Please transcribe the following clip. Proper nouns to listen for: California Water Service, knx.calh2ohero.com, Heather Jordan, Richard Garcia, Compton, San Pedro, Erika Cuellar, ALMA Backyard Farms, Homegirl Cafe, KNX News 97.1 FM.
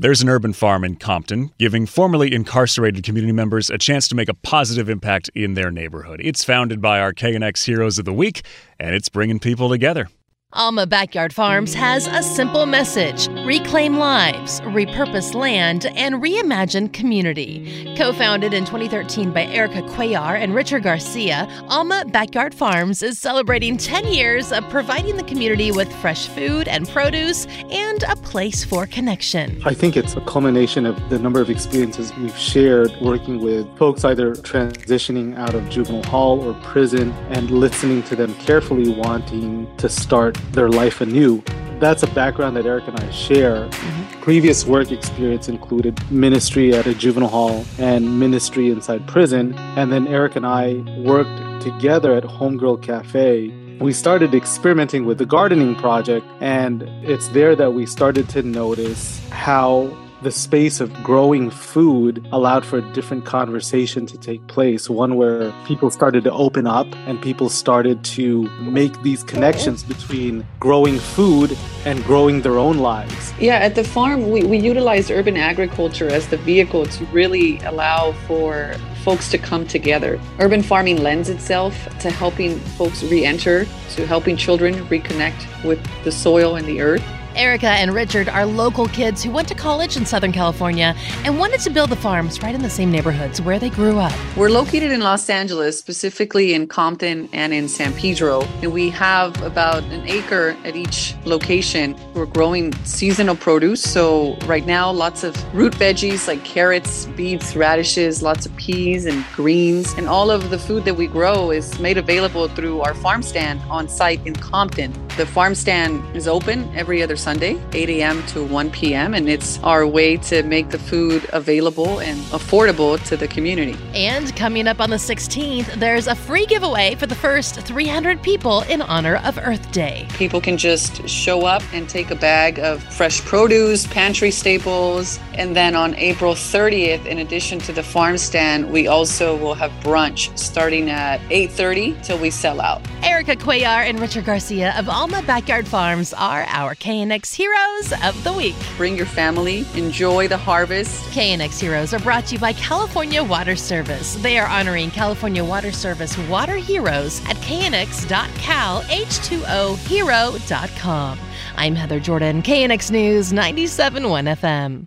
There's an urban farm in Compton giving formerly incarcerated community members a chance to make a positive impact in their neighborhood. It's founded by our KNX Heroes of the Week, and it's bringing people together. ALMA Backyard Farms has a simple message. Reclaim lives, repurpose land, and reimagine community. Co-founded in 2013 by Erika Cuellar and Richard Garcia, ALMA Backyard Farms is celebrating 10 years of providing the community with fresh food and produce and a place for connection. I think it's a culmination of the number of experiences we've shared working with folks either transitioning out of juvenile hall or prison and listening to them carefully wanting to start their life anew. That's a background that Eric and I share. Mm-hmm. Previous work experience included ministry at a juvenile hall and ministry inside prison. And then Eric and I worked together at Homegirl Cafe. We started experimenting with the gardening project, and it's there that we started to notice how the space of growing food allowed for a different conversation to take place, one where people started to open up and people started to make these connections between growing food and growing their own lives. Yeah, at the farm, we utilize urban agriculture as the vehicle to really allow for folks to come together. Urban farming lends itself to helping folks re-enter, to helping children reconnect with the soil and the earth. Erika and Richard are local kids who went to college in Southern California and wanted to build the farms right in the same neighborhoods where they grew up. We're located in Los Angeles, specifically in Compton and in San Pedro. And we have about an acre at each location. We're growing seasonal produce. So right now, lots of root veggies like carrots, beets, radishes, lots of peas and greens. And all of the food that we grow is made available through our farm stand on site in Compton. The farm stand is open every other Sunday, 8 a.m. to 1 p.m., and it's our way to make the food available and affordable to the community. And coming up on the 16th, there's a free giveaway for the first 300 people in honor of Earth Day. People can just show up and take a bag of fresh produce, pantry staples, and then on April 30th, in addition to the farm stand, we also will have brunch starting at 8:30 till we sell out. Erika Cuellar and Richard Garcia of ALMA Backyard Farms are our KNX Heroes of the Week. Bring your family, enjoy the harvest. KNX Heroes are brought to you by California Water Service. They are honoring California Water Service water heroes at knx.calh2ohero.com. I'm Heather Jordan, KNX News 97.1 FM.